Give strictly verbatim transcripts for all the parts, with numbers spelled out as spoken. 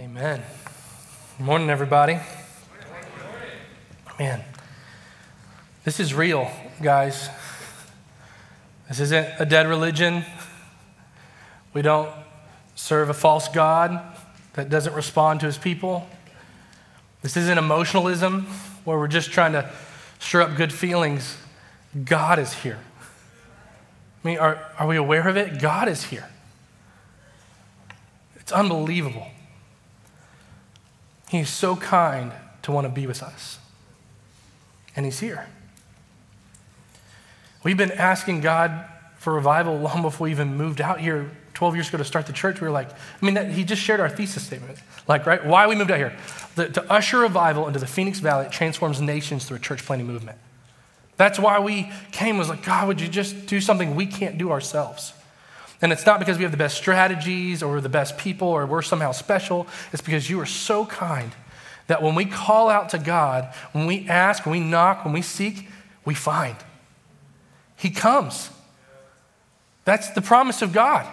Amen. Good morning, everybody. Man, this is real, guys. This isn't a dead religion. We don't serve a false God that doesn't respond to his people. This isn't emotionalism where we're just trying to stir up good feelings. God is here. I mean, are, are we aware of it? God is here. It's unbelievable. He is so kind to want to be with us. And he's here. We've been asking God for revival long before we even moved out here twelve years ago to start the church. We were like, I mean, that, he just shared our thesis statement. Like, right? Why we moved out here. The, to usher revival into the Phoenix Valley, it transforms nations through a church planting movement. That's why we came, was like, God, would you just do something we can't do ourselves? And it's not because we have the best strategies or the best people or we're somehow special. It's because you are so kind that when we call out to God, when we ask, when we knock, when we seek, we find. He comes. That's the promise of God.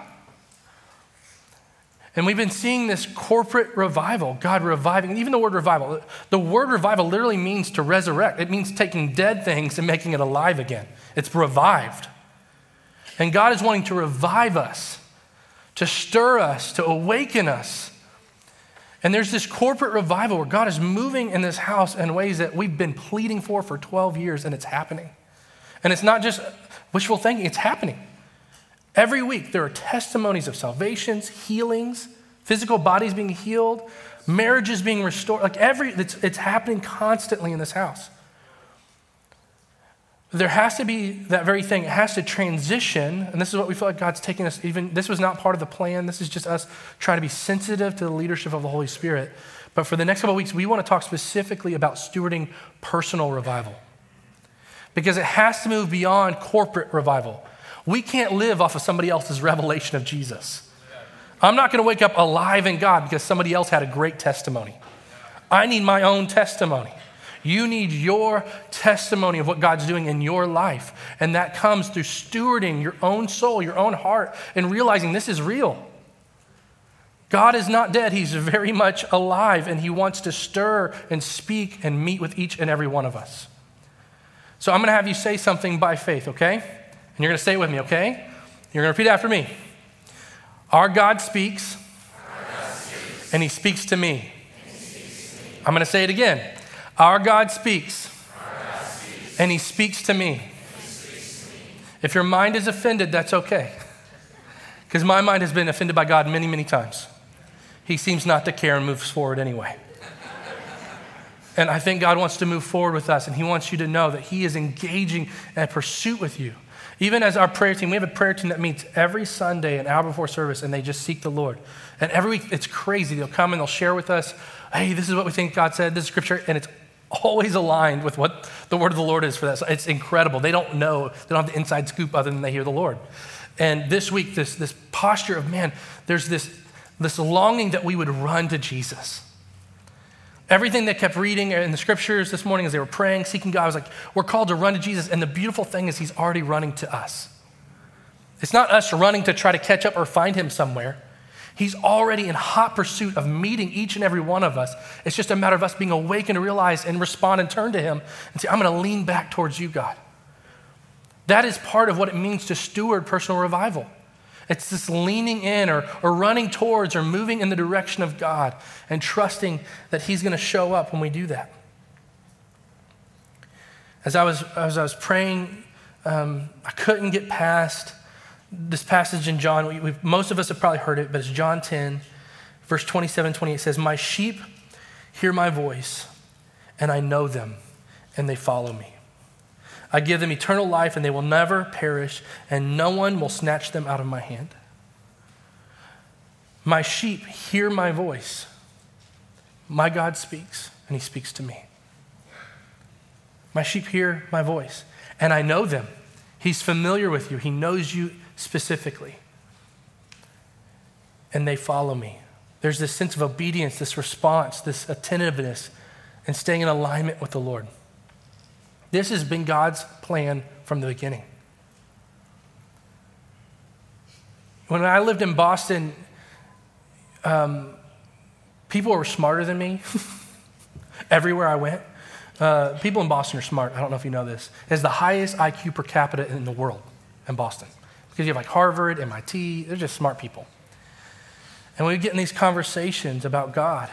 And we've been seeing this corporate revival, God reviving, and even the word revival. The word revival literally means to resurrect. It means taking dead things and making it alive again. It's revived. And God is wanting to revive us, to stir us, to awaken us. And there's this corporate revival where God is moving in this house in ways that we've been pleading for for twelve years, and it's happening. And it's not just wishful thinking, it's happening. Every week there are testimonies of salvations, healings, physical bodies being healed, marriages being restored. Like every, it's, it's happening constantly in this house. There has to be that very thing. It has to transition, and this is what we feel like God's taking us, even, this was not part of the plan. This is just us trying to be sensitive to the leadership of the Holy Spirit. But for the next couple of weeks, we want to talk specifically about stewarding personal revival because it has to move beyond corporate revival. We can't live off of somebody else's revelation of Jesus. I'm not going to wake up alive in God because somebody else had a great testimony. I need my own testimony. You need your testimony of what God's doing in your life. And that comes through stewarding your own soul, your own heart, and realizing this is real. God is not dead. He's very much alive, and he wants to stir and speak and meet with each and every one of us. So I'm going to have you say something by faith, okay? And you're going to say it with me, okay? You're going to repeat after me. Our God speaks, Our God speaks. And he speaks to me. And he speaks to me. I'm going to say it again. Our God speaks, Our God speaks. And he speaks to me. He speaks to me. If your mind is offended, that's okay. Because my mind has been offended by God many, many times. He seems not to care and moves forward anyway. And I think God wants to move forward with us, and he wants you to know that he is engaging in a pursuit with you. Even as our prayer team, we have a prayer team that meets every Sunday an hour before service, and they just seek the Lord. And every week, it's crazy. They'll come and they'll share with us, hey, this is what we think God said, this is scripture, and it's always aligned with what the word of the Lord is for that. So it's incredible. They don't know, they don't have the inside scoop other than they hear the Lord. And this week, this, this posture of, man, there's this, this longing that we would run to Jesus. Everything they kept reading in the scriptures this morning as they were praying, seeking God, I was like, we're called to run to Jesus. And the beautiful thing is he's already running to us. It's not us running to try to catch up or find him somewhere. He's already in hot pursuit of meeting each and every one of us. It's just a matter of us being awakened to realize and respond and turn to him and say, I'm going to lean back towards you, God. That is part of what it means to steward personal revival. It's this leaning in or, or running towards or moving in the direction of God and trusting that he's going to show up when we do that. As I was, as I was praying, um, I couldn't get past this passage in John. We, we've, most of us have probably heard it, but it's John ten, verse twenty-seven, twenty-eight says, my sheep hear my voice, and I know them, and they follow me. I give them eternal life, and they will never perish, and no one will snatch them out of my hand. My sheep hear my voice. My God speaks, and he speaks to me. My sheep hear my voice, and I know them. He's familiar with you. He knows you specifically. And they follow me. There's this sense of obedience, this response, this attentiveness, and staying in alignment with the Lord. This has been God's plan from the beginning. When I lived in Boston, um, People were smarter than me everywhere I went. Uh, people in Boston are smart. I don't know if you know this. It's the highest I Q per capita in the world in Boston. Because you have like Harvard, M I T. They're just smart people. And we would get in these conversations about God.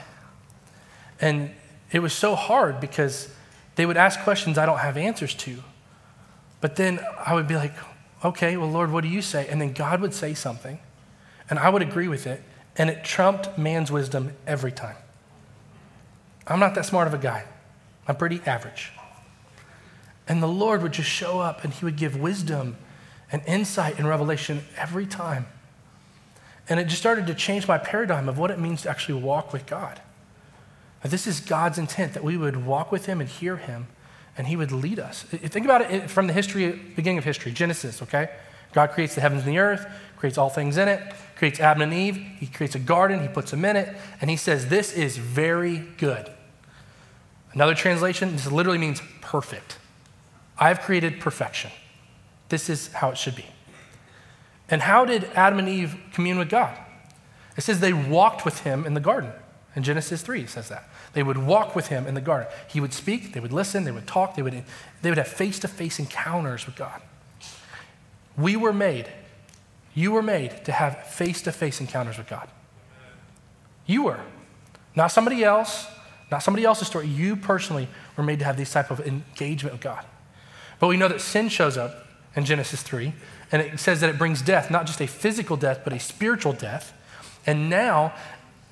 And it was so hard because they would ask questions I don't have answers to. But then I would be like, okay, well, Lord, what do you say? And then God would say something. And I would agree with it. And it trumped man's wisdom every time. I'm not that smart of a guy. I'm pretty average. And the Lord would just show up and he would give wisdom and insight and revelation every time. And it just started to change my paradigm of what it means to actually walk with God. Now, this is God's intent, that we would walk with him and hear him, and he would lead us. Think about it from the history, beginning of history, Genesis, okay? God creates the heavens and the earth, creates all things in it, creates Adam and Eve, he creates a garden, he puts them in it, and he says, this is very good. Another translation, this literally means perfect. I've created perfection. This is how it should be. And how did Adam and Eve commune with God? It says they walked with him in the garden. In Genesis three, it says that. They would walk with him in the garden. He would speak, they would listen, they would talk, they would, they would have face-to-face encounters with God. We were made, you were made to have face-to-face encounters with God. You were. Not somebody else, not somebody else's story. You personally were made to have these type of engagement with God. But we know that sin shows up in Genesis three, and it says that it brings death, not just a physical death, but a spiritual death. And now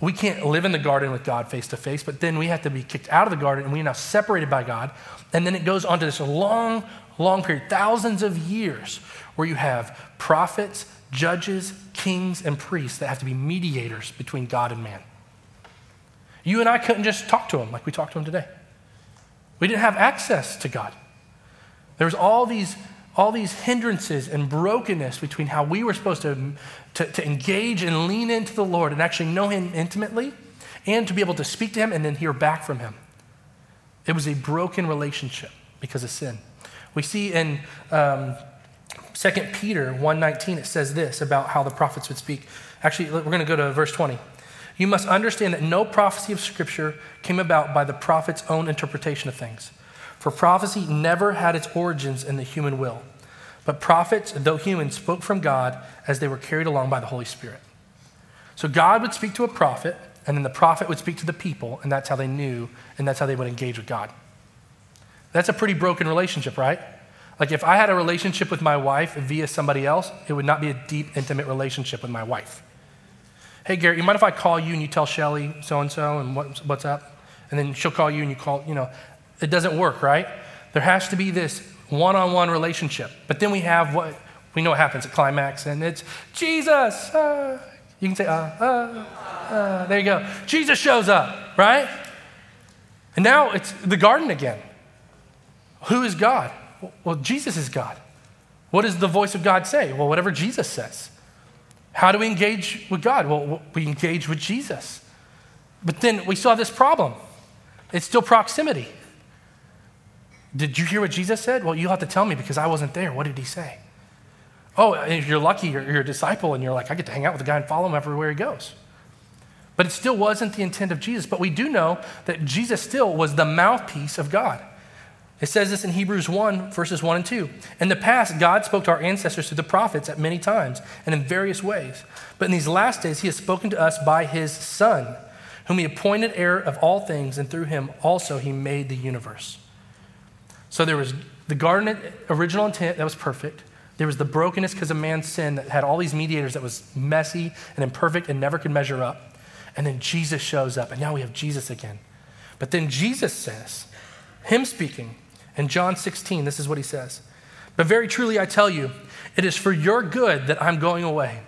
we can't live in the garden with God face to face, but then we have to be kicked out of the garden and we are now separated by God. And then it goes on to this long, long period, thousands of years, where you have prophets, judges, kings, and priests that have to be mediators between God and man. You and I couldn't just talk to him like we talk to him today. We didn't have access to God. There was all these all these hindrances and brokenness between how we were supposed to, to, to engage and lean into the Lord and actually know him intimately and to be able to speak to him and then hear back from him. It was a broken relationship because of sin. We see in um, Second Peter one nineteen, it says this about how the prophets would speak. Actually, we're going to go to verse twenty. You must understand that no prophecy of Scripture came about by the prophet's own interpretation of things. For prophecy never had its origins in the human will. But prophets, though human, spoke from God as they were carried along by the Holy Spirit. So God would speak to a prophet, and then the prophet would speak to the people, and that's how they knew, and that's how they would engage with God. That's a pretty broken relationship, right? Like if I had a relationship with my wife via somebody else, it would not be a deep, intimate relationship with my wife. Hey, Garrett, you mind if I call you and you tell Shelly so-and-so and what, what's up? And then she'll call you and you call, you know. It doesn't work, right? There has to be this one-on-one relationship. But then we have what, we know what happens at climax, and it's Jesus. Uh, you can say, uh, uh, uh, there you go. Jesus shows up, right? And now it's the garden again. Who is God? Well, Jesus is God. What does the voice of God say? Well, whatever Jesus says. How do we engage with God? Well, we engage with Jesus. But then we saw this problem. It's still proximity. Did you hear what Jesus said? Well, you'll have to tell me because I wasn't there. What did he say? Oh, if you're lucky, you're, you're a disciple and you're like, I get to hang out with the guy and follow him everywhere he goes. But it still wasn't the intent of Jesus. But we do know that Jesus still was the mouthpiece of God. It says this in Hebrews one, verses one and two. In the past, God spoke to our ancestors through the prophets at many times and in various ways. But in these last days, he has spoken to us by his Son, whom he appointed heir of all things, and through him also he made the universe. So there was the garden original intent that was perfect. There was the brokenness because of man's sin that had all these mediators that was messy and imperfect and never could measure up. And then Jesus shows up, and now we have Jesus again. But then Jesus says, him speaking, in John sixteen, this is what he says. But very truly I tell you, it is for your good that I'm going away.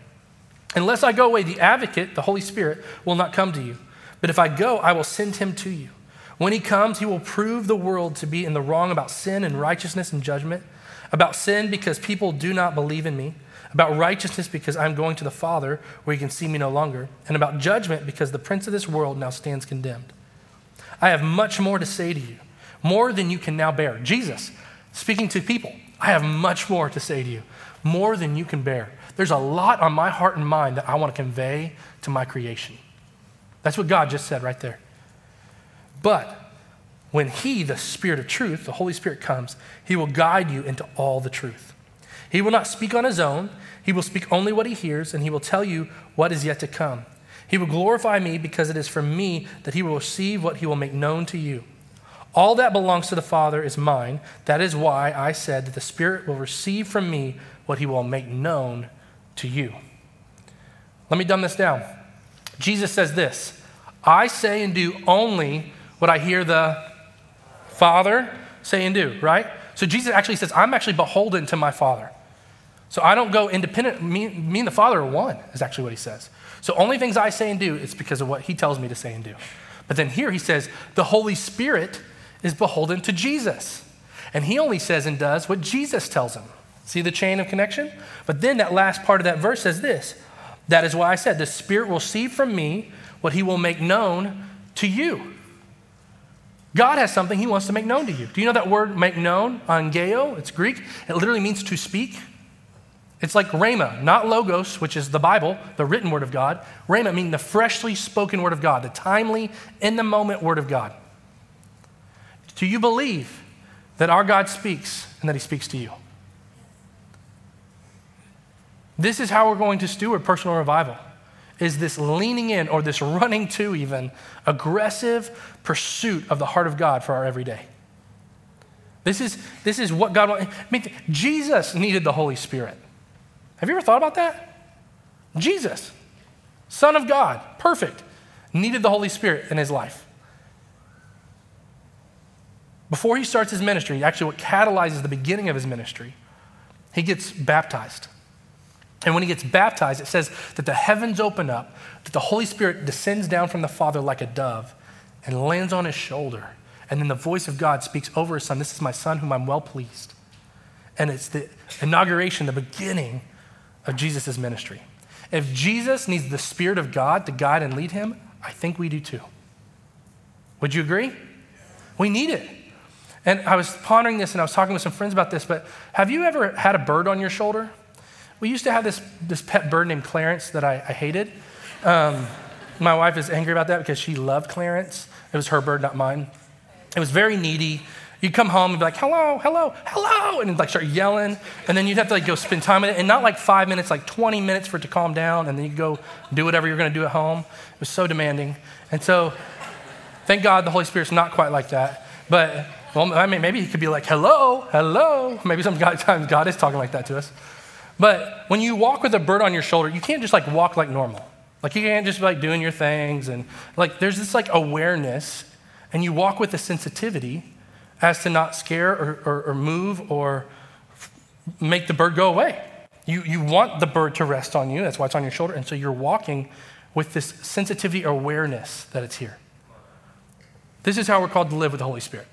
Unless I go away, the advocate, the Holy Spirit, will not come to you. But if I go, I will send him to you. When he comes, he will prove the world to be in the wrong about sin and righteousness and judgment. About sin, because people do not believe in me. About righteousness, because I'm going to the Father, where he can see me no longer. And about judgment, because the prince of this world now stands condemned. I have much more to say to you. More than you can now bear. Jesus, speaking to people, I have much more to say to you. More than you can bear. There's a lot on my heart and mind that I want to convey to my creation. That's what God just said right there. But when he, the Spirit of truth, the Holy Spirit comes, he will guide you into all the truth. He will not speak on his own. He will speak only what he hears, and he will tell you what is yet to come. He will glorify me because it is from me that he will receive what he will make known to you. All that belongs to the Father is mine. That is why I said that the Spirit will receive from me what he will make known to you. Let me dumb this down. Jesus says this, I say and do only what I hear the Father say and do, right? So Jesus actually says, I'm actually beholden to my Father. So I don't go independent. Me, me and the Father are one, is actually what he says. So only things I say and do, it's because of what he tells me to say and do. But then here he says, the Holy Spirit is beholden to Jesus. And he only says and does what Jesus tells him. See the chain of connection? But then that last part of that verse says this. That is why I said, the Spirit will receive from me what he will make known to you. God has something he wants to make known to you. Do you know that word make known, angeo? It's Greek. It literally means to speak. It's like rhema, not logos, which is the Bible, the written word of God. Rhema meaning the freshly spoken word of God, the timely, in the moment word of God. Do you believe that our God speaks and that he speaks to you? This is how we're going to steward personal revival, is this leaning in or this running to even aggressive pursuit of the heart of God for our everyday. This is, this is what God wants. I mean, Jesus needed the Holy Spirit. Have you ever thought about that? Jesus, Son of God, perfect, needed the Holy Spirit in his life. Before he starts his ministry, actually what catalyzes the beginning of his ministry, he gets baptized. And when he gets baptized, it says that the heavens open up, that the Holy Spirit descends down from the Father like a dove and lands on his shoulder. And then the voice of God speaks over his Son. This is my Son whom I'm well pleased. And it's the inauguration, the beginning of Jesus' ministry. If Jesus needs the Spirit of God to guide and lead him, I think we do too. Would you agree? We need it. And I was pondering this and I was talking with some friends about this, but have you ever had a bird on your shoulder? We used to have this, this pet bird named Clarence that I, I hated. Um, my wife is angry about that because she loved Clarence. It was her bird, not mine. It was very needy. You'd come home and be like, hello, hello, hello, and it'd like start yelling. And then you'd have to like go spend time with it. And not like five minutes, like twenty minutes for it to calm down. And then you'd go do whatever you're going to do at home. It was so demanding. And so thank God the Holy Spirit's not quite like that. But well, I mean, maybe he could be like, hello, hello. Maybe sometimes God is talking like that to us. But when you walk with a bird on your shoulder, you can't just like walk like normal. Like you can't just be like doing your things. And like there's this like awareness and you walk with a sensitivity as to not scare or, or, or move or make the bird go away. You, you want the bird to rest on you. That's why it's on your shoulder. And so you're walking with this sensitivity awareness that it's here. This is how we're called to live with the Holy Spirit.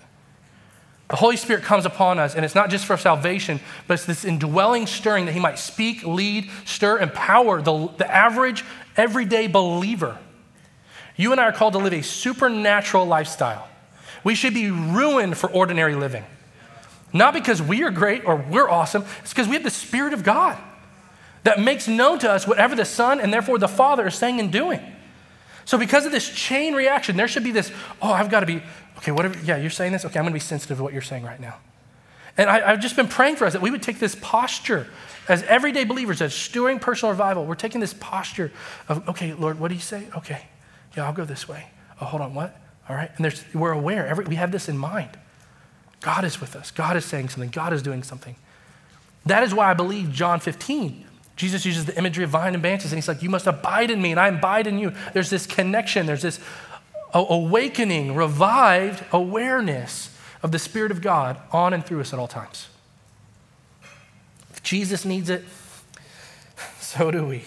The Holy Spirit comes upon us, and it's not just for salvation, but it's this indwelling stirring that he might speak, lead, stir, empower the, the average, everyday believer. You and I are called to live a supernatural lifestyle. We should be ruined for ordinary living. Not because we are great or we're awesome. It's because we have the Spirit of God that makes known to us whatever the Son and therefore the Father is saying and doing. So because of this chain reaction, there should be this, oh, I've got to be... Okay, whatever, yeah, you're saying this? Okay, I'm going to be sensitive to what you're saying right now. And I, I've just been praying for us that we would take this posture as everyday believers, as stewarding personal revival. We're taking this posture of, okay, Lord, what do you say? Okay, yeah, I'll go this way. Oh, hold on, what? All right, and there's, we're aware. Every, we have this in mind. God is with us. God is saying something. God is doing something. That is why I believe John fifteen, Jesus uses the imagery of vine and branches, and he's like, you must abide in me, and I abide in you. There's this connection. There's this awakening, revived awareness of the Spirit of God on and through us at all times. If Jesus needs it, so do we.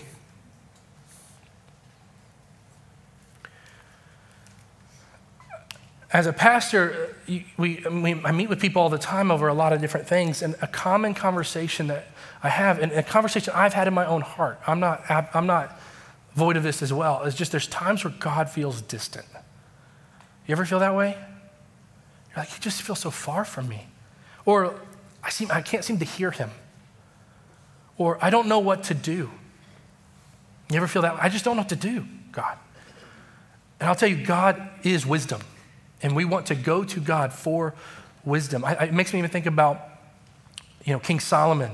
As a pastor, we, we, I meet with people all the time over a lot of different things, and a common conversation that I have, and a conversation I've had in my own heart, I'm not, I'm not void of this as well, is just there's times where God feels distant. You ever feel that way? You're like, he just feels so far from me. Or I seem I can't seem to hear him. Or I don't know what to do. You ever feel that? I just don't know what to do, God. And I'll tell you, God is wisdom. And we want to go to God for wisdom. I, I, it makes me even think about, you know, King Solomon,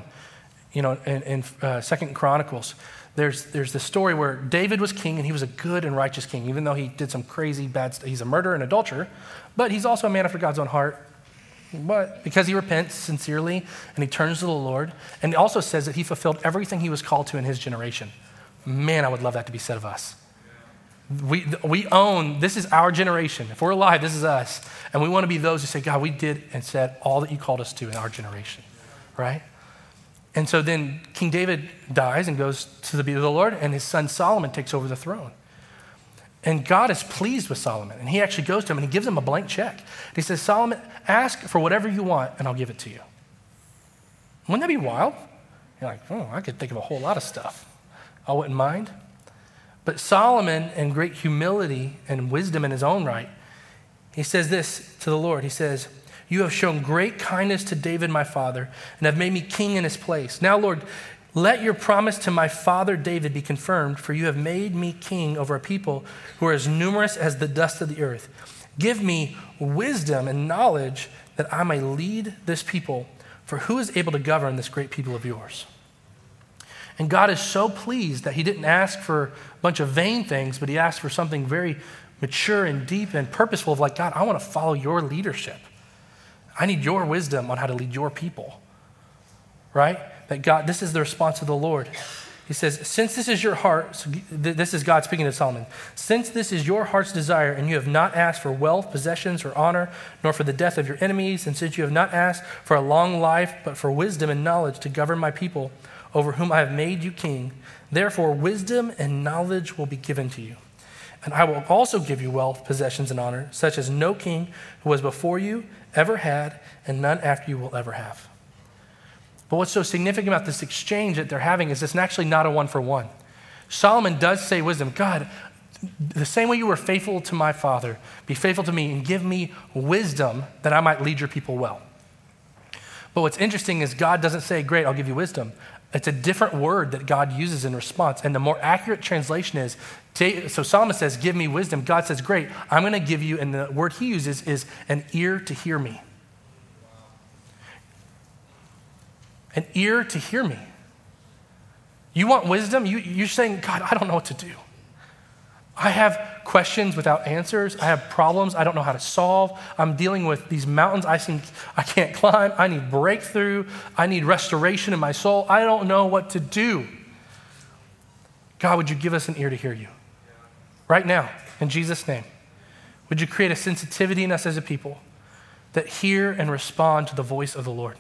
you know, in, in uh, Second Chronicles. There's there's this story where David was king, and he was a good and righteous king, even though he did some crazy bad stuff. He's a murderer and adulterer, but he's also a man after God's own heart. But because he repents sincerely and he turns to the Lord, and it also says that he fulfilled everything he was called to in his generation. Man, I would love that to be said of us. We we own, this is our generation. If we're alive, this is us. And we want to be those who say, God, we did and said all that you called us to in our generation, right? And so then King David dies and goes to the beat of the Lord, and his son Solomon takes over the throne. And God is pleased with Solomon. And he actually goes to him and he gives him a blank check. And he says, Solomon, ask for whatever you want and I'll give it to you. Wouldn't that be wild? You're like, oh, I could think of a whole lot of stuff. I wouldn't mind. But Solomon, in great humility and wisdom in his own right, he says this to the Lord. He says, you have shown great kindness to David, my father, and have made me king in his place. Now, Lord, let your promise to my father David be confirmed, for you have made me king over a people who are as numerous as the dust of the earth. Give me wisdom and knowledge that I may lead this people, for who is able to govern this great people of yours? And God is so pleased that he didn't ask for a bunch of vain things, but he asked for something very mature and deep and purposeful of like, God, I want to follow your leadership. I need your wisdom on how to lead your people, right? That God, this is the response of the Lord. He says, since this is your heart, so th- this is God speaking to Solomon, since this is your heart's desire and you have not asked for wealth, possessions, or honor, nor for the death of your enemies, and since you have not asked for a long life, but for wisdom and knowledge to govern my people, over whom I have made you king. Therefore, wisdom and knowledge will be given to you. And I will also give you wealth, possessions, and honor, such as no king who was before you ever had, and none after you will ever have. But what's so significant about this exchange that they're having is it's actually not a one-for-one. Solomon does say wisdom. God, the same way you were faithful to my father, be faithful to me and give me wisdom that I might lead your people well. But what's interesting is God doesn't say, great, I'll give you wisdom. It's a different word that God uses in response. And the more accurate translation is, so Solomon says, give me wisdom. God says, great, I'm going to give you, and the word he uses is an ear to hear me. An ear to hear me. You want wisdom? You, you're saying, God, I don't know what to do. I have questions without answers. I have problems I don't know how to solve. I'm dealing with these mountains I seem I can't climb. I need breakthrough. I need restoration in my soul. I don't know what to do. God, would you give us an ear to hear you? Right now, in Jesus' name, would you create a sensitivity in us as a people that hear and respond to the voice of the Lord?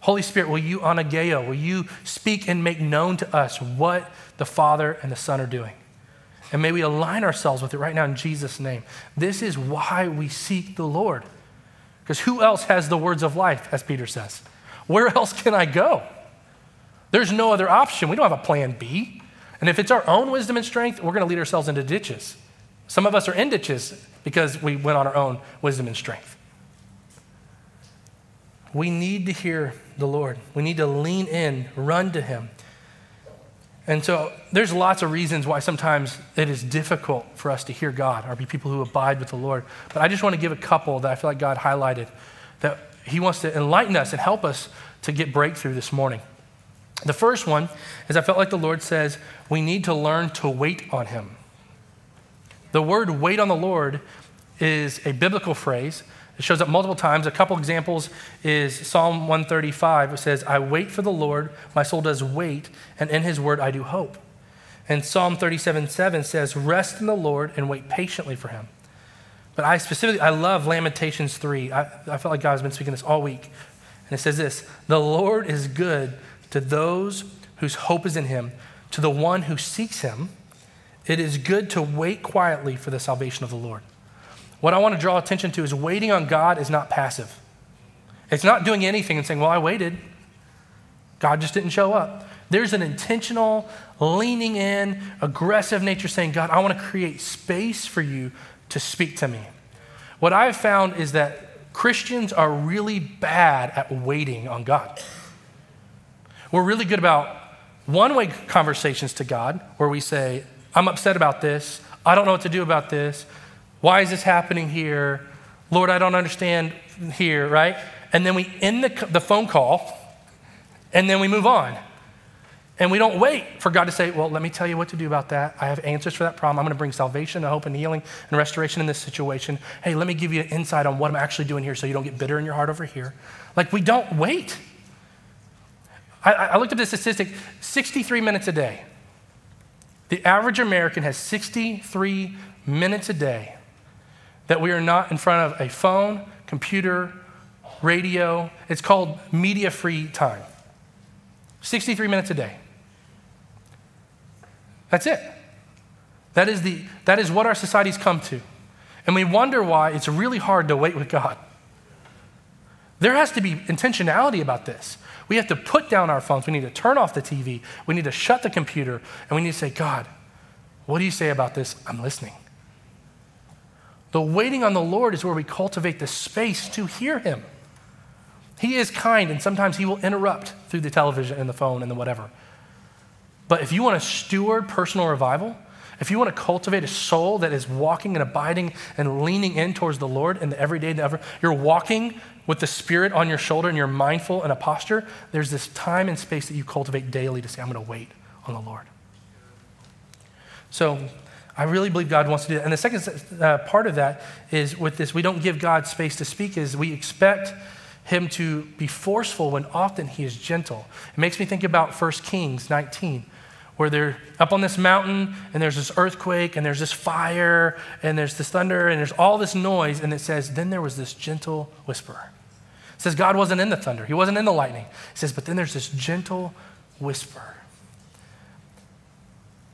Holy Spirit, will you anageo, will you speak and make known to us what the Father and the Son are doing? And may we align ourselves with it right now in Jesus' name. This is why we seek the Lord. Because who else has the words of life, as Peter says? Where else can I go? There's no other option. We don't have a plan B. And if it's our own wisdom and strength, we're going to lead ourselves into ditches. Some of us are in ditches because we went on our own wisdom and strength. We need to hear the Lord. We need to lean in, run to him. And so there's lots of reasons why sometimes it is difficult for us to hear God or be people who abide with the Lord. But I just want to give a couple that I feel like God highlighted that he wants to enlighten us and help us to get breakthrough this morning. The first one is I felt like the Lord says, we need to learn to wait on him. The word wait on the Lord is a biblical phrase. It shows up multiple times. A couple examples is Psalm one thirty-five, which says, I wait for the Lord, my soul does wait, and in his word I do hope. And Psalm thirty-seven seven says, rest in the Lord and wait patiently for him. But I specifically, I love Lamentations three. I, I felt like God has been speaking this all week. And it says this, the Lord is good to those whose hope is in him, to the one who seeks him. It is good to wait quietly for the salvation of the Lord. What I want to draw attention to is waiting on God is not passive. It's not doing anything and saying, well, I waited. God just didn't show up. There's an intentional, leaning in, aggressive nature saying, God, I want to create space for you to speak to me. What I've found is that Christians are really bad at waiting on God. We're really good about one-way conversations to God where we say, I'm upset about this. I don't know what to do about this. Why is this happening here? Lord, I don't understand here, right? And then we end the, the phone call, and then we move on. And we don't wait for God to say, well, let me tell you what to do about that. I have answers for that problem. I'm going to bring salvation and hope and healing and restoration in this situation. Hey, let me give you an insight on what I'm actually doing here so you don't get bitter in your heart over here. Like, we don't wait. I, I looked up this statistic, sixty-three minutes a day. The average American has sixty-three minutes a day that we are not in front of a phone, computer, radio. It's called media-free time. sixty-three minutes a day. That's it. That is the that is what our society's come to. And we wonder why it's really hard to wait with God. There has to be intentionality about this. We have to put down our phones. We need to turn off the T V. We need to shut the computer. And we need to say, God, what do you say about this? I'm listening. The waiting on the Lord is where we cultivate the space to hear him. He is kind, and sometimes he will interrupt through the television and the phone and the whatever. But if you want to steward personal revival, if you want to cultivate a soul that is walking and abiding and leaning in towards the Lord in the everyday, the ever, you're walking with the Spirit on your shoulder and you're mindful in a posture, there's this time and space that you cultivate daily to say, I'm going to wait on the Lord. So I really believe God wants to do that. And the second uh, part of that is with this, we don't give God space to speak, is we expect him to be forceful when often he is gentle. It makes me think about First Kings nineteen, where they're up on this mountain and there's this earthquake and there's this fire and there's this thunder and there's all this noise, and it says, then there was this gentle whisper. It says God wasn't in the thunder. He wasn't in the lightning. It says, but then there's this gentle whisper.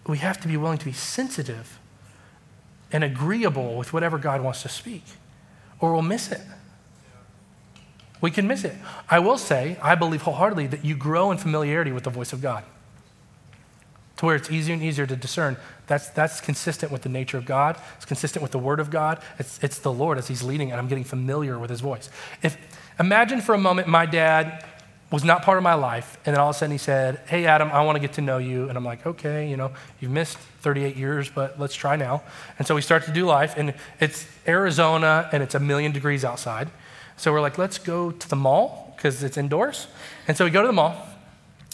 We have to be willing to be sensitive and agreeable with whatever God wants to speak, or we'll miss it. We can miss it. I will say, I believe wholeheartedly that you grow in familiarity with the voice of God to where it's easier and easier to discern. That's, that's consistent with the nature of God. It's consistent with the word of God. It's, it's the Lord as he's leading, and I'm getting familiar with his voice. If imagine for a moment my dad was not part of my life, and then all of a sudden he said, hey, Adam, I want to get to know you. And I'm like, okay, you know, you've missed thirty-eight years, but let's try now. And so we start to do life, and it's Arizona, and it's a million degrees outside. So we're like, let's go to the mall because it's indoors. And so we go to the mall,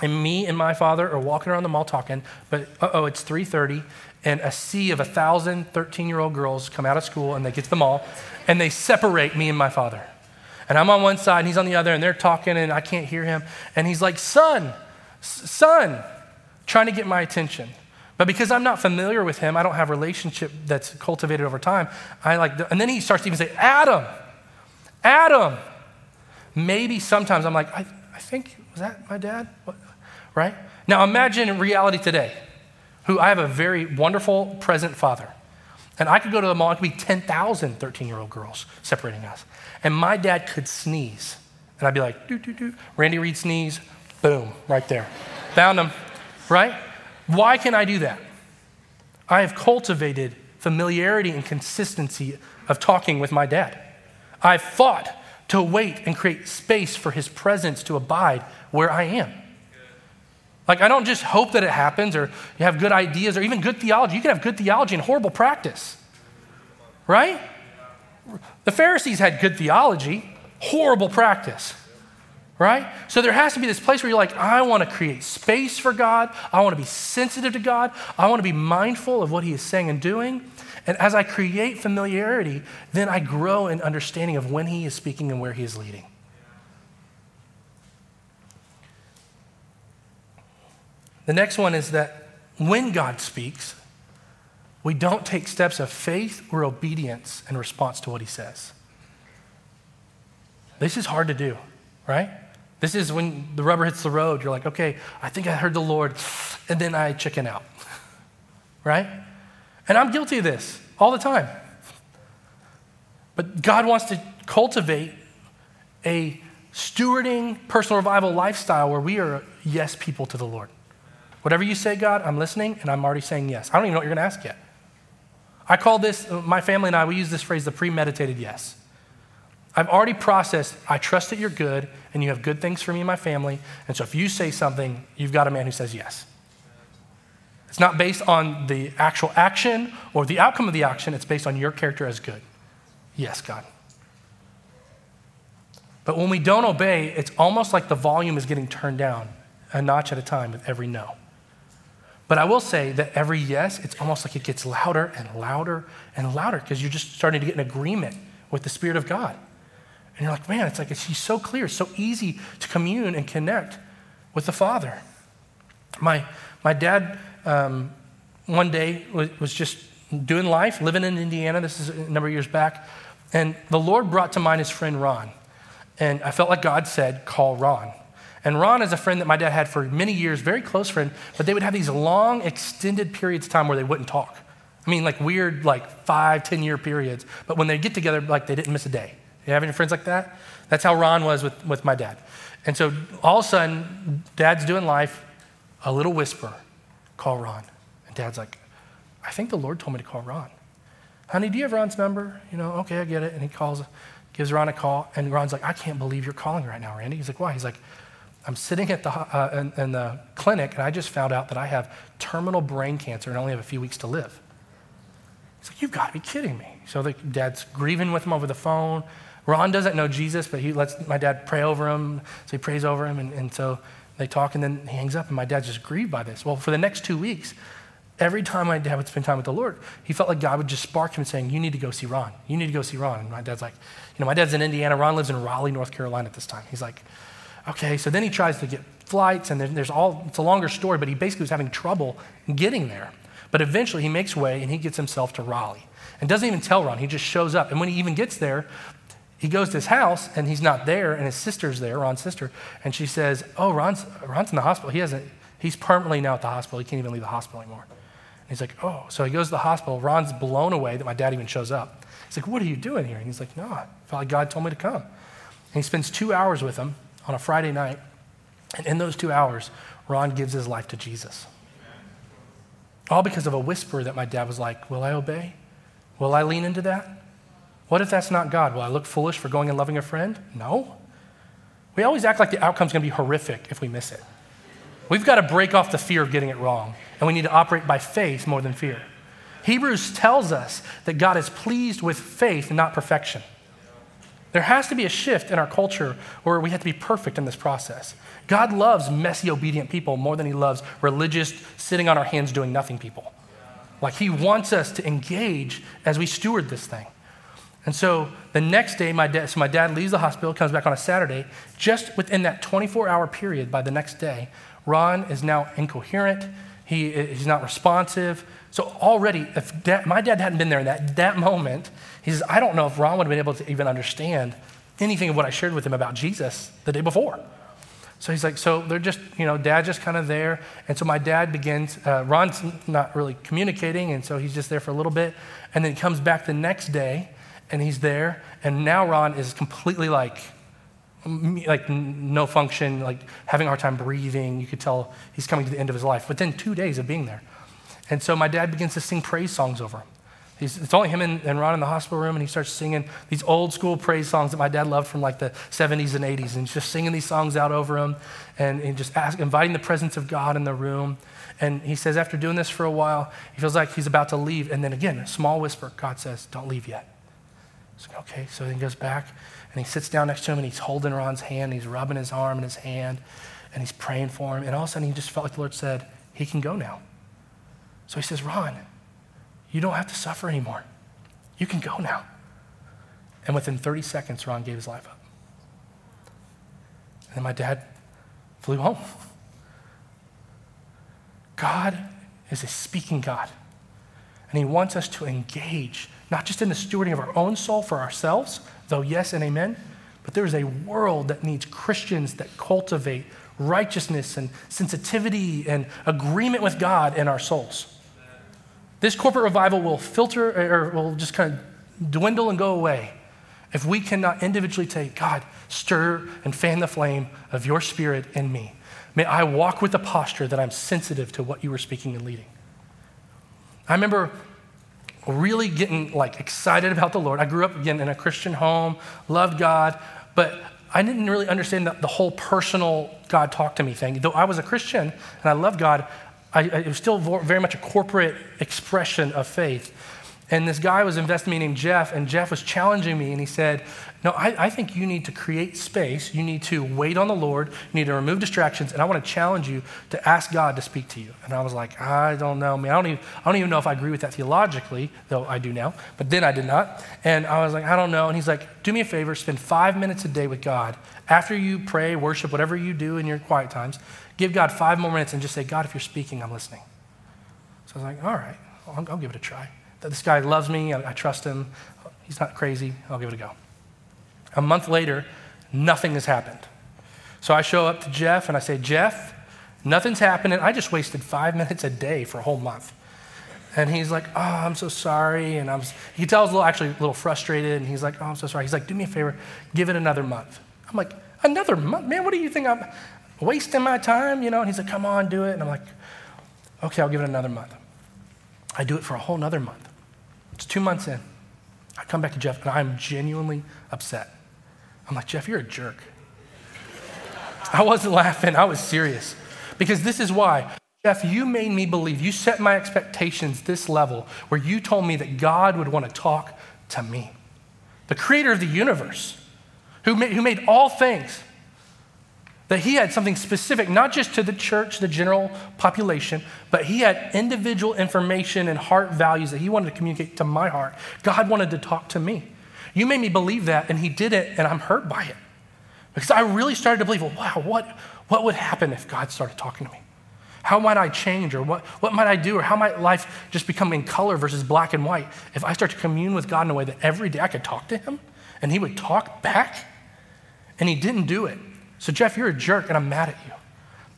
and me and my father are walking around the mall talking, but uh-oh, it's three thirty, and a sea of one thousand thirteen-year-old girls come out of school, and they get to the mall, and they separate me and my father. And I'm on one side, and he's on the other, and they're talking, and I can't hear him. And he's like, son, son, trying to get my attention. But because I'm not familiar with him, I don't have a relationship that's cultivated over time. I like, and then he starts to even say, Adam, Adam. Maybe sometimes I'm like, I, I think, was that my dad? What? Right? Now imagine reality today, who I have a very wonderful present father. And I could go to the mall, it could be ten thousand thirteen-year-old girls separating us. And my dad could sneeze. And I'd be like, doo, doo, doo. Randy Reed sneeze, boom, right there. Found him, right? Why can I do that? I have cultivated familiarity and consistency of talking with my dad. I fought to wait and create space for his presence to abide where I am. Like, I don't just hope that it happens, or you have good ideas, or even good theology. You can have good theology and horrible practice, right? The Pharisees had good theology, horrible practice, right? So there has to be this place where you're like, I want to create space for God. I want to be sensitive to God. I want to be mindful of what he is saying and doing. And as I create familiarity, then I grow in understanding of when he is speaking and where he is leading. The next one is that when God speaks, we don't take steps of faith or obedience in response to what he says. This is hard to do, right? This is when the rubber hits the road. You're like, okay, I think I heard the Lord, and then I chicken out, right? And I'm guilty of this all the time. But God wants to cultivate a stewarding personal revival lifestyle where we are yes people to the Lord. Whatever you say, God, I'm listening, and I'm already saying yes. I don't even know what you're going to ask yet. I call this, my family and I, we use this phrase, the premeditated yes. I've already processed, I trust that you're good, and you have good things for me and my family, and so if you say something, you've got a man who says yes. It's not based on the actual action or the outcome of the action. It's based on your character as good. Yes, God. But when we don't obey, it's almost like the volume is getting turned down a notch at a time with every no. But I will say that every yes, it's almost like it gets louder and louder and louder because you're just starting to get an agreement with the Spirit of God. And you're like, man, it's like He's so clear, so easy to commune and connect with the Father. My my dad um, one day was, was just doing life, living in Indiana. This is a number of years back. And the Lord brought to mind his friend Ron. And I felt like God said, call Ron. And Ron is a friend that my dad had for many years, very close friend, but they would have these long, extended periods of time where they wouldn't talk. I mean, like weird, like five, ten-year periods. But when they get together, like they didn't miss a day. You have any friends like that? That's how Ron was with, with my dad. And so all of a sudden, Dad's doing life, a little whisper, call Ron. And Dad's like, I think the Lord told me to call Ron. Honey, do you have Ron's number? You know, okay, I get it. And he calls, gives Ron a call. And Ron's like, I can't believe you're calling right now, Randy. He's like, why? He's like, I'm sitting at the uh, in, in the clinic, and I just found out that I have terminal brain cancer and only have a few weeks to live. He's like, you've got to be kidding me. So the Dad's grieving with him over the phone. Ron doesn't know Jesus, but he lets my dad pray over him. So he prays over him, and, and so they talk, and then he hangs up, and my dad's just grieved by this. Well, for the next two weeks, every time my dad would spend time with the Lord, he felt like God would just spark him saying, you need to go see Ron. You need to go see Ron. And my dad's like, you know, my dad's in Indiana. Ron lives in Raleigh, North Carolina at this time. He's like, okay. So then he tries to get flights, and there's all, it's a longer story, but he basically was having trouble getting there. But eventually he makes way, and he gets himself to Raleigh. And doesn't even tell Ron. He just shows up. And when he even gets there, he goes to his house, and he's not there, and his sister's there, Ron's sister, and she says, oh, Ron's Ron's in the hospital. He hasn't, he's permanently now at the hospital. He can't even leave the hospital anymore. And he's like, oh. So he goes to the hospital. Ron's blown away that my dad even shows up. He's like, what are you doing here? And he's like, no, I felt like God told me to come. And he spends two hours with him on a Friday night, and in those two hours, Ron gives his life to Jesus. All because of a whisper that my dad was like, will I obey? Will I lean into that? What if that's not God? Will I look foolish for going and loving a friend? No. We always act like the outcome's going to be horrific if we miss it. We've got to break off the fear of getting it wrong, and we need to operate by faith more than fear. Hebrews tells us that God is pleased with faith, not perfection. There has to be a shift in our culture where we have to be perfect in this process. God loves messy, obedient people more than he loves religious, sitting on our hands, doing nothing people. Like he wants us to engage as we steward this thing. And so the next day, my dad, so my dad leaves the hospital, comes back on a Saturday. Just within that twenty-four hour period, by the next day, Ron is now incoherent. He, he's not responsive. So already, if dad, my dad hadn't been there in that, that moment, he says, I don't know if Ron would have been able to even understand anything of what I shared with him about Jesus the day before. So he's like, so they're just, you know, Dad's just kind of there. And so my dad begins, uh, Ron's not really communicating, and so he's just there for a little bit. And then he comes back the next day, and he's there, and now Ron is completely like, like no function, like having a hard time breathing. You could tell he's coming to the end of his life within two days of being there. And so my dad begins to sing praise songs over him. He's, it's only him and, and Ron in the hospital room, and he starts singing these old school praise songs that my dad loved from like the seventies and eighties, and he's just singing these songs out over him, and, and just ask, inviting the presence of God in the room. And he says after doing this for a while, he feels like he's about to leave. And then again, a small whisper, God says, don't leave yet. So, okay, so then he goes back, and he sits down next to him, and he's holding Ron's hand, and he's rubbing his arm in his hand, and he's praying for him. And all of a sudden, he just felt like the Lord said, he can go now. So he says, Ron, you don't have to suffer anymore. You can go now. And within thirty seconds, Ron gave his life up. And then my dad flew home. God is a speaking God, and he wants us to engage, not just in the stewarding of our own soul for ourselves, though yes and amen, but there is a world that needs Christians that cultivate righteousness and sensitivity and agreement with God in our souls. This corporate revival will filter or will just kind of dwindle and go away if we cannot individually say, God, stir and fan the flame of your Spirit in me. May I walk with a posture that I'm sensitive to what you were speaking and leading. I remember really getting like excited about the Lord. I grew up again in a Christian home, loved God, but I didn't really understand the, the whole personal God talk to me thing. Though I was a Christian and I loved God, I, I, it was still very much a corporate expression of faith. And this guy was investing me named Jeff, and Jeff was challenging me, and he said, no, I, I think you need to create space. You need to wait on the Lord. You need to remove distractions, and I want to challenge you to ask God to speak to you. And I was like, I don't know, man. I don't even, I don't even know if I agree with that theologically, though I do now, but then I did not. And I was like, I don't know. And he's like, do me a favor. Spend five minutes a day with God. After you pray, worship, whatever you do in your quiet times, give God five more minutes and just say, God, if you're speaking, I'm listening. So I was like, all right, I'll, I'll give it a try. This guy loves me, I, I trust him, he's not crazy, I'll give it a go. A month later, nothing has happened. So I show up to Jeff and I say, Jeff, nothing's happening. I just wasted five minutes a day for a whole month. And he's like, oh, I'm so sorry. And I'm, he tells a little, actually a little frustrated, and he's like, oh, I'm so sorry. He's like, do me a favor, give it another month. I'm like, another month? Man, what do you think, I'm wasting my time? You know? And he's like, come on, do it. And I'm like, okay, I'll give it another month. I do it for a whole nother month. It's two months in. I come back to Jeff, and I'm genuinely upset. I'm like, Jeff, you're a jerk. I wasn't laughing. I was serious. Because this is why. Jeff, you made me believe. You set my expectations this level where you told me that God would want to talk to me. The creator of the universe, who made, who made all things, that he had something specific, not just to the church, the general population, but he had individual information and heart values that he wanted to communicate to my heart. God wanted to talk to me. You made me believe that, and he did it, and I'm hurt by it. Because I really started to believe, well, wow, what, what would happen if God started talking to me? How might I change, or what, what might I do, or how might life just become in color versus black and white if I start to commune with God in a way that every day I could talk to him, and he would talk back? And he didn't do it. So Jeff, you're a jerk, and I'm mad at you.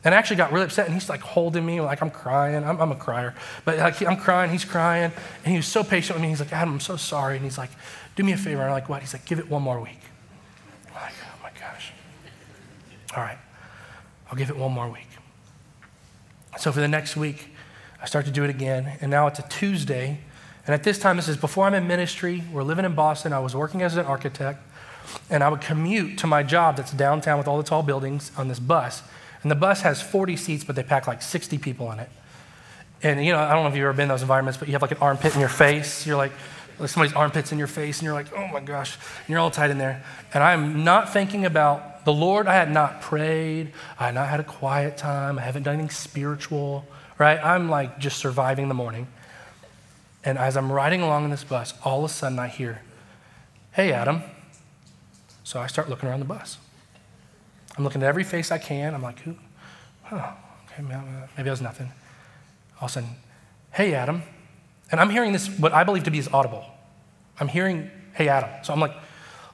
And I actually got really upset, and he's like holding me, like I'm crying. I'm, I'm a crier, but like he, I'm crying, he's crying. And he was so patient with me. He's like, Adam, I'm so sorry. And he's like, do me a favor. And I'm like, what? He's like, give it one more week. I'm like, oh my gosh. All right, I'll give it one more week. So for the next week, I start to do it again. And now it's a Tuesday. And at this time, this is before I'm in ministry. We're living in Boston. I was working as an architect. And I would commute to my job that's downtown with all the tall buildings on this bus. And the bus has forty seats, but they pack like sixty people in it. And, you know, I don't know if you've ever been in those environments, but you have like an armpit in your face. You're like, somebody's armpit's in your face, and you're like, oh my gosh. And you're all tight in there. And I'm not thinking about the Lord. I had not prayed. I had not had a quiet time. I haven't done anything spiritual, right? I'm like just surviving the morning. And as I'm riding along in this bus, all of a sudden I hear, hey, Adam. So I start looking around the bus. I'm looking at every face I can. I'm like, who? Oh, okay, maybe that was nothing. All of a sudden, hey, Adam. And I'm hearing this, what I believe to be is audible. I'm hearing, hey, Adam. So I'm like,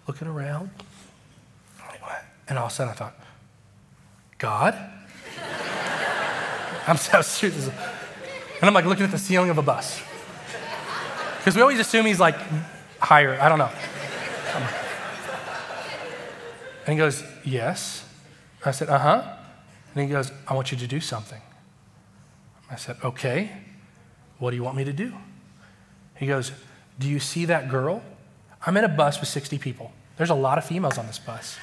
looking around. And all of a sudden I thought, God? I'm so serious. And I'm like looking at the ceiling of a bus. Because we always assume he's like higher. I don't know. And he goes, yes. I said, uh-huh. And he goes, I want you to do something. I said, okay. What do you want me to do? He goes, do you see that girl? I'm in a bus with sixty people. There's a lot of females on this bus.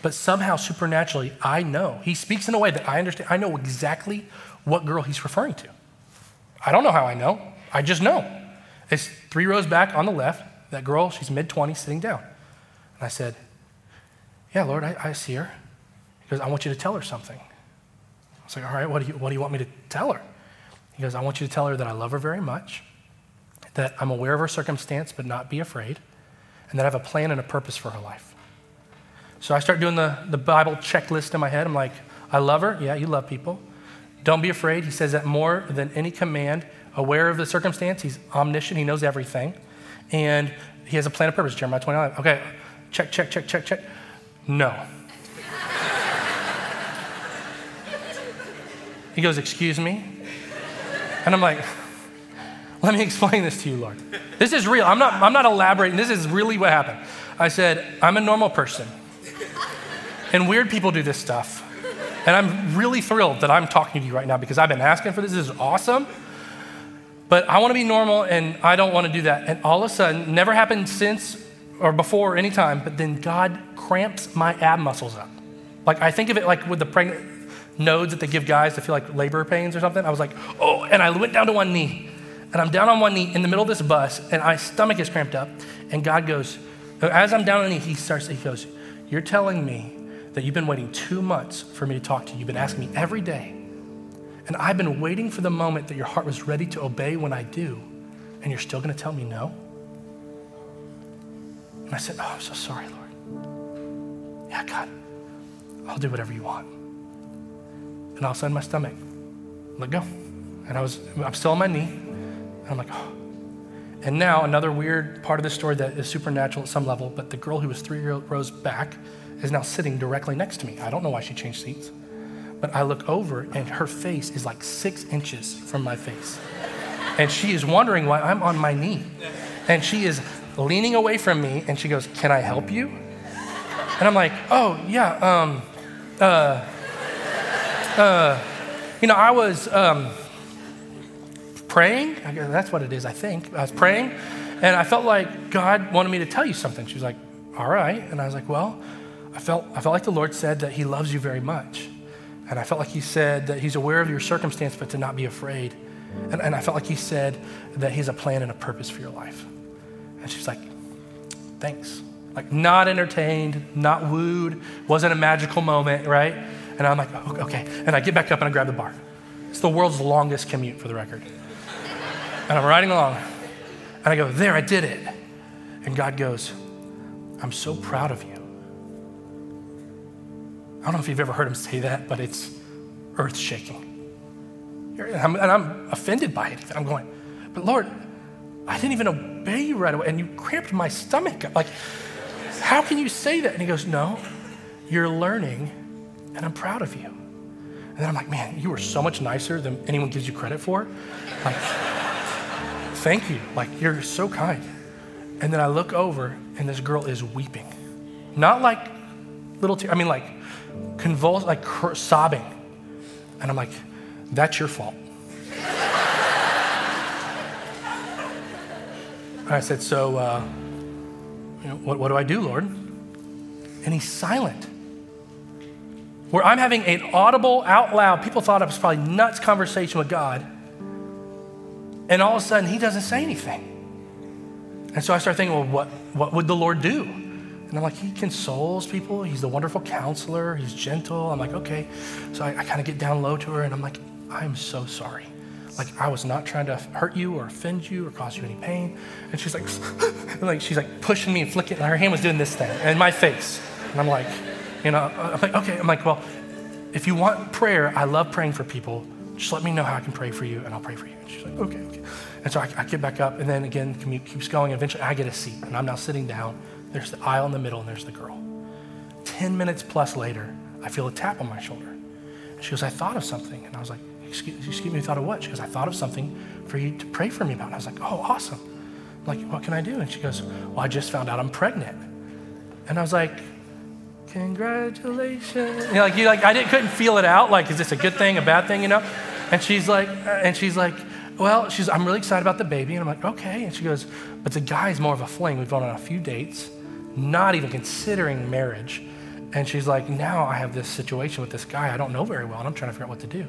But somehow, supernaturally, I know. He speaks in a way that I understand. I know exactly what girl he's referring to. I don't know how I know. I just know. It's three rows back on the left. That girl, she's mid-twenties, sitting down. And I said, yeah, Lord, I, I see her. He goes, I want you to tell her something. I was like, all right, what do you what do you want me to tell her? He goes, I want you to tell her that I love her very much, that I'm aware of her circumstance, but not be afraid, and that I have a plan and a purpose for her life. So I start doing the, the Bible checklist in my head. I'm like, I love her. Yeah, you love people. Don't be afraid. He says that more than any command, aware of the circumstance. He's omniscient. He knows everything. And he has a plan and purpose. Jeremiah twenty-nine. Okay, check, check, check, check, check. No. He goes, excuse me? And I'm like, let me explain this to you, Lord. This is real. I'm not, I'm not elaborating. This is really what happened. I said, I'm a normal person. And weird people do this stuff. And I'm really thrilled that I'm talking to you right now because I've been asking for this. This is awesome. But I want to be normal, and I don't want to do that. And all of a sudden, never happened since or before any time, but then God cramps my ab muscles up. Like I think of it like with the pregnant nodes that they give guys to feel like labor pains or something. I was like, oh, and I went down to one knee. And I'm down on one knee in the middle of this bus, and my stomach is cramped up. And God goes, as I'm down on a knee, he starts, he goes, you're telling me that you've been waiting two months for me to talk to you. You've been asking me every day. And I've been waiting for the moment that your heart was ready to obey when I do. And you're still gonna tell me no? And I said, oh, I'm so sorry, Lord. Yeah, God, I'll do whatever you want. And all of a sudden my stomach let go. And I was, I'm still on my knee. And I'm like, oh. And now another weird part of this story that is supernatural at some level, but the girl who was three rows back is now sitting directly next to me. I don't know why she changed seats, but I look over and her face is like six inches from my face. And she is wondering why I'm on my knee. And she is leaning away from me and she goes, can I help you? And I'm like, oh yeah, um, uh, uh, you know, I was, um, praying, I guess that's what it is, I think. I was praying and I felt like God wanted me to tell you something. She was like, all right. And I was like, well, I felt I felt like the Lord said that he loves you very much. And I felt like he said that he's aware of your circumstance, but to not be afraid. And, and I felt like he said that he has a plan and a purpose for your life. And she's like, thanks. Like not entertained, not wooed, wasn't a magical moment, right? And I'm like, oh, okay. And I get back up and I grab the bar. It's the world's longest commute for the record. And I'm riding along and I go, there, I did it. And God goes, I'm so proud of you. I don't know if you've ever heard him say that, but it's earth shaking. And I'm, and I'm offended by it. I'm going, but Lord, I didn't even obey you right away. And you cramped my stomach up. Like, how can you say that? And he goes, no, you're learning and I'm proud of you. And then I'm like, man, you were so much nicer than anyone gives you credit for. Like, thank you, like you're so kind. And then I look over and this girl is weeping. Not like little tears, I mean like convulsed, like cr- sobbing. And I'm like, that's your fault. And I said, so uh, you know, what, what do I do, Lord? And he's silent. Where I'm having an audible, out loud, people thought I was probably nuts conversation with God. And all of a sudden, he doesn't say anything. And so I start thinking, well, what, what would the Lord do? And I'm like, he consoles people. He's the wonderful counselor. He's gentle. I'm like, okay. So I, I kind of get down low to her, and I'm like, I'm so sorry. Like, I was not trying to hurt you or offend you or cause you any pain. And she's like, and like she's like pushing me and flicking. And her hand was doing this thing in my face. And I'm like, you know, I'm like, okay. I'm like, well, if you want prayer, I love praying for people. Just let me know how I can pray for you, and I'll pray for you. And she's like, okay, okay. And so I, I get back up, and then again, the commute keeps going. Eventually, I get a seat, and I'm now sitting down. There's the aisle in the middle, and there's the girl. Ten minutes plus later, I feel a tap on my shoulder. And she goes, I thought of something. And I was like, excuse, excuse me, you thought of what? She goes, I thought of something for you to pray for me about. And I was like, oh, awesome. I'm like, what can I do? And she goes, well, I just found out I'm pregnant. And I was like, congratulations. You know, like, you like, I didn't, couldn't feel it out. Like, is this a good thing, a bad thing, you know? And she's like, and she's like, well, she's, I'm really excited about the baby. And I'm like, okay. And she goes, but the guy is more of a fling. We've gone on a few dates, not even considering marriage. And she's like, now I have this situation with this guy I don't know very well, and I'm trying to figure out what to do.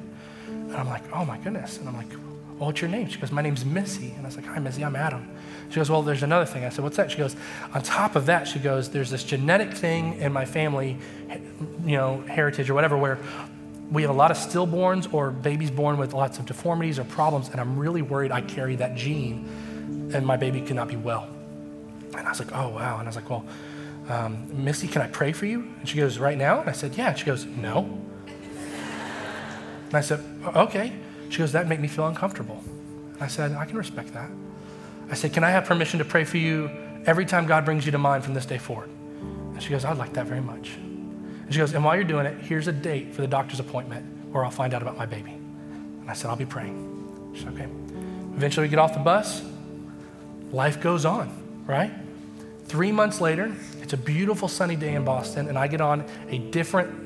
And I'm like, oh my goodness. And I'm like, well, what's your name? She goes, my name's Missy. And I was like, hi, Missy, I'm Adam. She goes, well, there's another thing. I said, what's that? She goes, on top of that, she goes, there's this genetic thing in my family, you know, heritage or whatever, where we have a lot of stillborns or babies born with lots of deformities or problems, and I'm really worried I carry that gene and my baby cannot be well. And I was like, oh, wow. And I was like, well, um, Missy, can I pray for you? And she goes, right now? And I said, yeah. And she goes, no. And I said, okay. She goes, that'd make me feel uncomfortable. And I said, I can respect that. I said, can I have permission to pray for you every time God brings you to mind from this day forward? And she goes, I'd like that very much. And she goes, and while you're doing it, here's a date for the doctor's appointment where I'll find out about my baby. And I said, I'll be praying. She said, okay. Eventually we get off the bus. Life goes on, right? Three months later, it's a beautiful sunny day in Boston, and I get on a different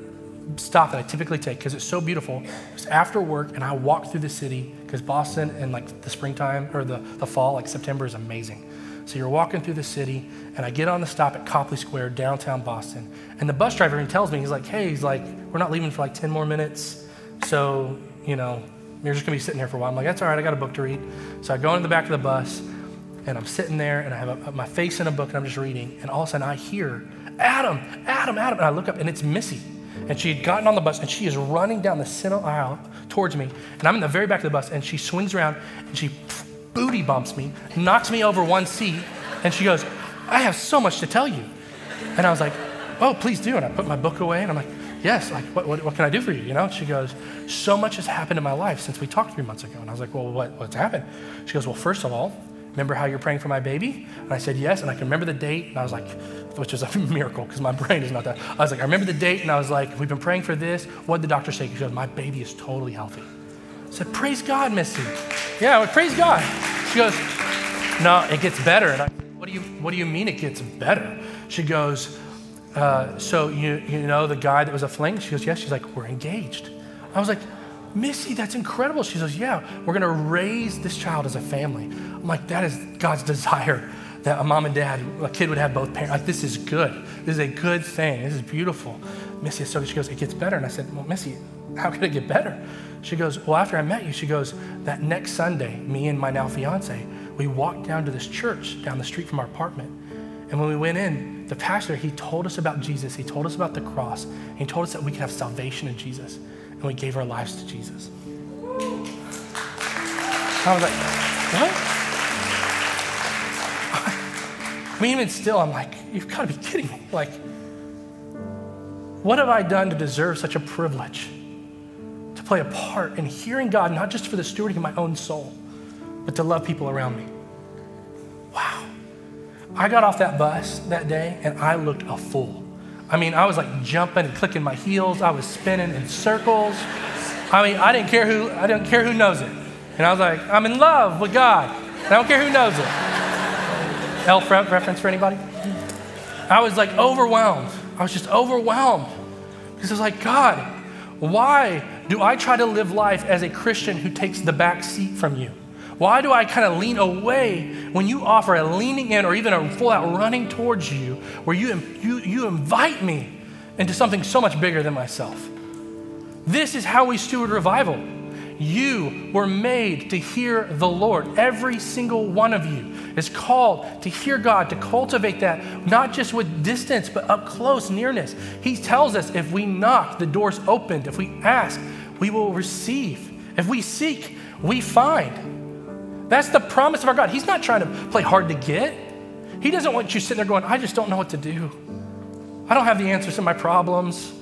stop that I typically take because it's so beautiful. It's after work, and I walk through the city because Boston in like the springtime or the, the fall, like September, is amazing. So you're walking through the city, and I get on the stop at Copley Square, downtown Boston, and the bus driver tells me, he's like, hey, he's like, we're not leaving for like ten more minutes. So, you know, you're just gonna be sitting here for a while. I'm like, that's all right, I got a book to read. So I go into the back of the bus and I'm sitting there and I have a, my face in a book and I'm just reading. And all of a sudden I hear, Adam, Adam, Adam. And I look up and it's Missy. And she had gotten on the bus and she is running down the center aisle towards me. And I'm in the very back of the bus and she swings around and she booty bumps me, knocks me over one seat. And she goes, I have so much to tell you. And I was like, oh, please do. And I put my book away and I'm like, yes, like what, what, what can I do for you? You know, she goes, so much has happened in my life since we talked three months ago. And I was like, well, what, what's happened? She goes, well, first of all, remember how you're praying for my baby? And I said, yes. And I can remember the date. And I was like, which is a miracle because my brain is not that. I was like, I remember the date. And I was like, we've been praying for this. What did the doctor say? She goes, my baby is totally healthy. I said, praise God, Missy. Yeah, like, praise God. She goes, no, it gets better. And I said, what do you, what do you mean it gets better? She goes, Uh, so you you know the guy that was a fling? She goes, yes. She's like, we're engaged. I was like, Missy, that's incredible. She goes, yeah, we're gonna raise this child as a family. I'm like, that is God's desire, that a mom and dad, a kid would have both parents. Like, this is good. This is a good thing. This is beautiful. Missy, so she goes, it gets better. And I said, well, Missy, how could it get better? She goes, well, after I met you, she goes, that next Sunday, me and my now fiance, we walked down to this church down the street from our apartment. And when we went in, the pastor, he told us about Jesus. He told us about the cross. And he told us that we could have salvation in Jesus. And we gave our lives to Jesus. I was like, what? I mean, even still, I'm like, you've got to be kidding me. Like, what have I done to deserve such a privilege to play a part in hearing God, not just for the stewarding of my own soul, but to love people around me? Wow. I got off that bus that day and I looked a fool. I mean, I was like jumping and clicking my heels. I was spinning in circles. I mean, I didn't care who, I didn't care who knows it. And I was like, I'm in love with God. I don't care who knows it. Elf reference for anybody? I was like overwhelmed. I was just overwhelmed. Because I was like, God, why do I try to live life as a Christian who takes the back seat from you? Why do I kind of lean away when you offer a leaning in or even a full out running towards you where you, you, you invite me into something so much bigger than myself? This is how we steward revival. You were made to hear the Lord. Every single one of you is called to hear God, to cultivate that, not just with distance, but up close, nearness. He tells us if we knock, the door's opened. If we ask, we will receive. If we seek, we find. That's the promise of our God. He's not trying to play hard to get. He doesn't want you sitting there going, I just don't know what to do. I don't have the answers to my problems.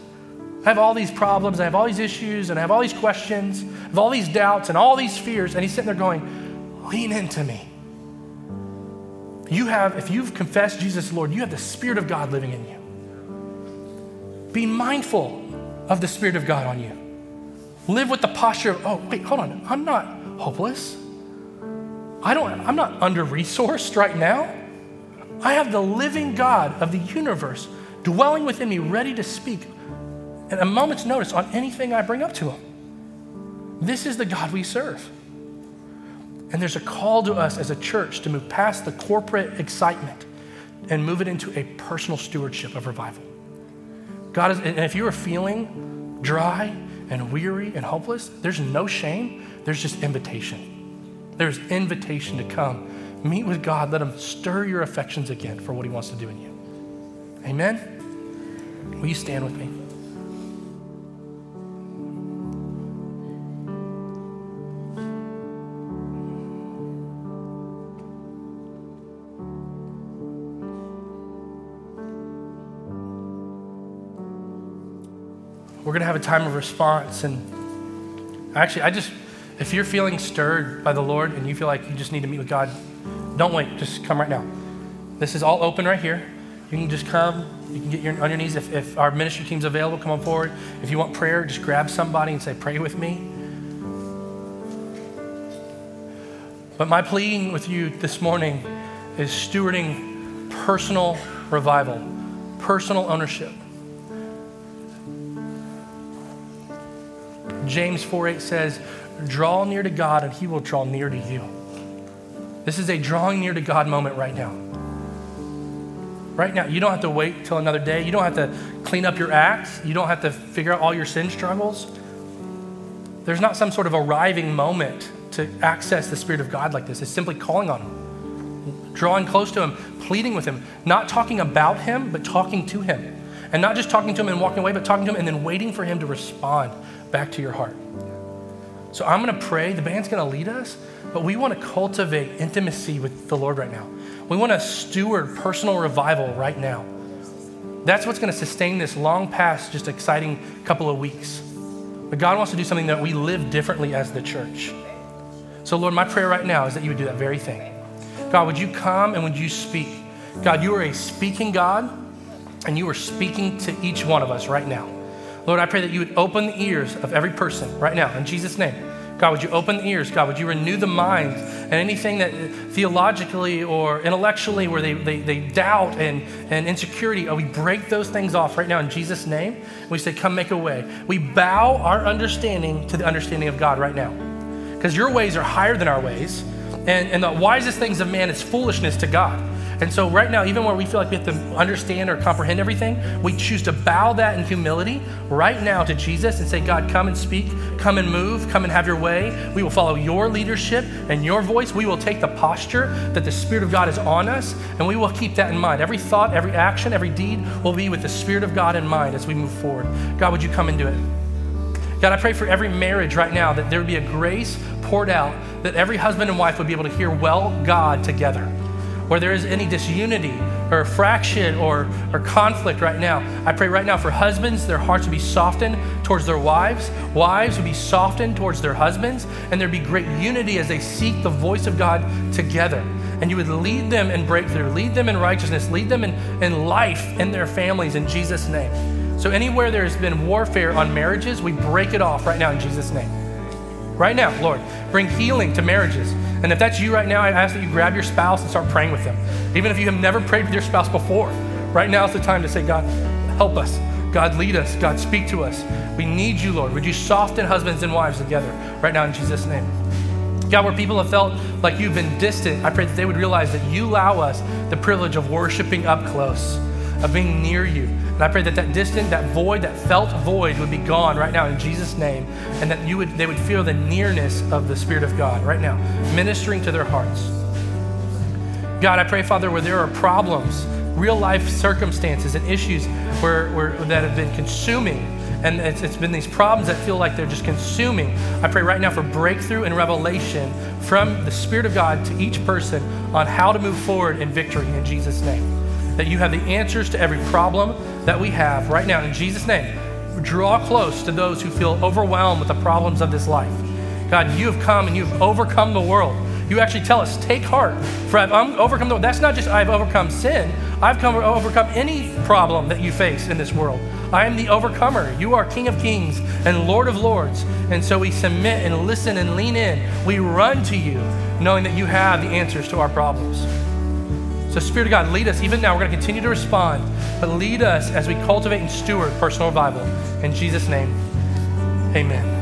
I have all these problems. I have all these issues and I have all these questions. I have all these doubts and all these fears. And he's sitting there going, lean into me. You have, if you've confessed Jesus as Lord, you have the Spirit of God living in you. Be mindful of the Spirit of God on you. Live with the posture of, oh, wait, hold on. I'm not hopeless. I don't, I'm not under-resourced right now. I have the living God of the universe dwelling within me, ready to speak at a moment's notice on anything I bring up to him. This is the God we serve. And there's a call to us as a church to move past the corporate excitement and move it into a personal stewardship of revival. God is, and if you are feeling dry and weary and hopeless, there's no shame, there's just invitation. There's invitation to come. Meet with God. Let him stir your affections again for what he wants to do in you. Amen? Will you stand with me? We're going to have a time of response. And actually, I just... if you're feeling stirred by the Lord and you feel like you just need to meet with God, don't wait, just come right now. This is all open right here. You can just come, you can get your, on your knees. If, if our ministry team's available, come on forward. If you want prayer, just grab somebody and say, pray with me. But my plea with you this morning is stewarding personal revival, personal ownership. James four eight says, draw near to God and he will draw near to you. This is a drawing near to God moment right now. Right now, you don't have to wait till another day. You don't have to clean up your acts. You don't have to figure out all your sin struggles. There's not some sort of arriving moment to access the Spirit of God like this. It's simply calling on him, drawing close to him, pleading with him, not talking about him, but talking to him. And not just talking to him and walking away, but talking to him and then waiting for him to respond back to your heart. So I'm gonna pray, the band's gonna lead us, but we wanna cultivate intimacy with the Lord right now. We wanna steward personal revival right now. That's what's gonna sustain this long past just exciting couple of weeks. But God wants to do something that we live differently as the church. So Lord, my prayer right now is that you would do that very thing. God, would you come and would you speak? God, you are a speaking God and you are speaking to each one of us right now. Lord, I pray that you would open the ears of every person right now in Jesus' name. God, would you open the ears? God, would you renew the minds and anything that theologically or intellectually where they, they, they doubt and, and insecurity, oh, we break those things off right now in Jesus' name. We say, come make a way. We bow our understanding to the understanding of God right now because your ways are higher than our ways and, and the wisest things of man is foolishness to God. And so right now, even where we feel like we have to understand or comprehend everything, we choose to bow that in humility right now to Jesus and say, God, come and speak, come and move, come and have your way. We will follow your leadership and your voice. We will take the posture that the Spirit of God is on us, and we will keep that in mind. Every thought, every action, every deed will be with the Spirit of God in mind as we move forward. God, would you come and do it? God, I pray for every marriage right now that there would be a grace poured out, that every husband and wife would be able to hear well God together. Where there is any disunity or fraction or, or conflict right now, I pray right now for husbands, their hearts would be softened towards their wives, wives would be softened towards their husbands, and there'd be great unity as they seek the voice of God together. And you would lead them in breakthrough, lead them in righteousness, lead them in, in life in their families in Jesus' name. So anywhere there's been warfare on marriages, we break it off right now in Jesus' name. Right now, Lord, bring healing to marriages. And if that's you right now, I ask that you grab your spouse and start praying with them. Even if you have never prayed with your spouse before, right now is the time to say, God, help us. God, lead us. God, speak to us. We need you, Lord. Would you soften husbands and wives together right now in Jesus' name? God, where people have felt like you've been distant, I pray that they would realize that you allow us the privilege of worshiping up close, of being near you. And I pray that that distant, that void, that felt void would be gone right now in Jesus' name, and that you would, they would feel the nearness of the Spirit of God right now, ministering to their hearts. God, I pray, Father, where there are problems, real life circumstances and issues where, where that have been consuming, and it's, it's been these problems that feel like they're just consuming, I pray right now for breakthrough and revelation from the Spirit of God to each person on how to move forward in victory in Jesus' name. That you have the answers to every problem that we have right now. In Jesus' name, draw close to those who feel overwhelmed with the problems of this life. God, you have come and you've overcome the world. You actually tell us, take heart, for I've overcome the world. That's not just I've overcome sin. I've come overcome any problem that you face in this world. I am the overcomer. You are King of Kings and Lord of Lords. And so we submit and listen and lean in. We run to you, knowing that you have the answers to our problems. So Spirit of God, lead us. Even now, we're gonna continue to respond, but lead us as we cultivate and steward personal revival. In Jesus' name, amen.